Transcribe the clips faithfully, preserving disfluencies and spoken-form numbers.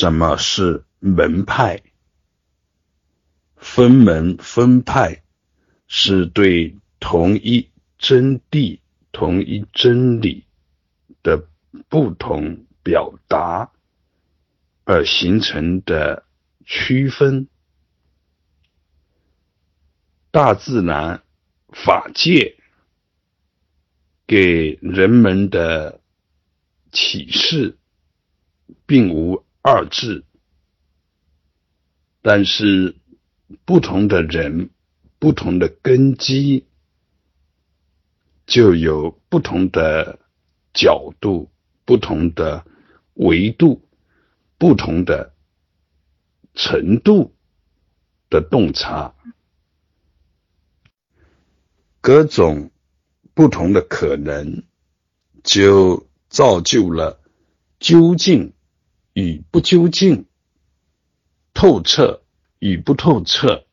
什么是门派。分门分派是对同一真谛、同一真理的不同表达而形成的区分。大自然法界给人们的启示并无二致，但是不同的人、不同的根基就有不同的角度、不同的维度、不同的程度的洞察，各种不同的可能就造就了究竟与不究竟、透彻与不透彻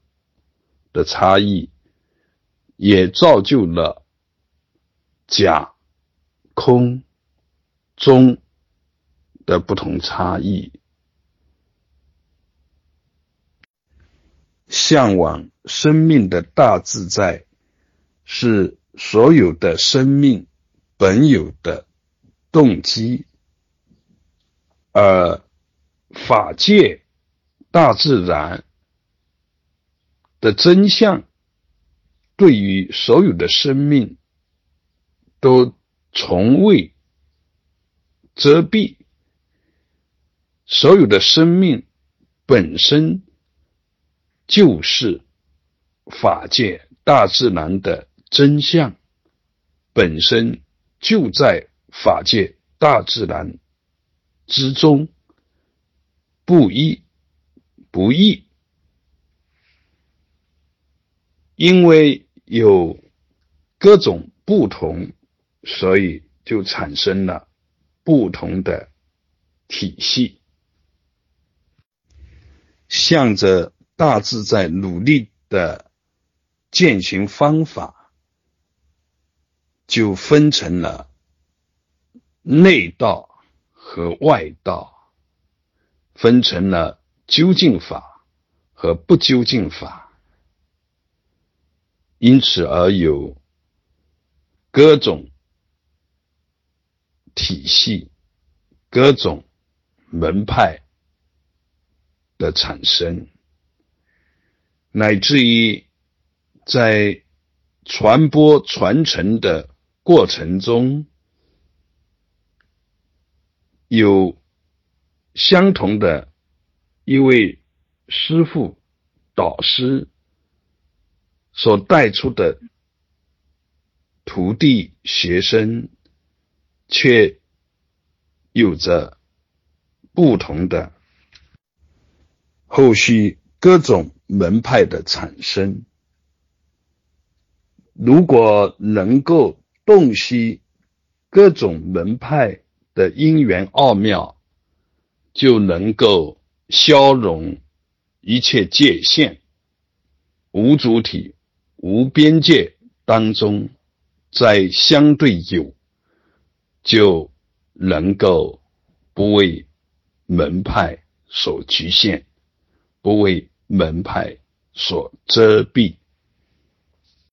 的差异，也造就了假、空、中的不同差异。向往生命的大自在，是所有的生命本有的动机，而法界、大自然的真相对于所有的生命都从未遮蔽，所有的生命本身就是法界、大自然的真相，本身就在法界、大自然之中，不一不异。因为有各种不同，所以就产生了不同的体系。向着大自在努力的践行方法，就分成了内道和外道，分成了究竟法和不究竟法，因此而有各种体系、各种门派的产生，乃至于在传播传承的过程中，有相同的一位师父、导师所带出的徒弟、学生，却有着不同的后续各种门派的产生。如果能够洞悉各种门派的因缘奥妙，就能够消融一切界限，无主体、无边界当中，在相对有，就能够不为门派所局限，不为门派所遮蔽。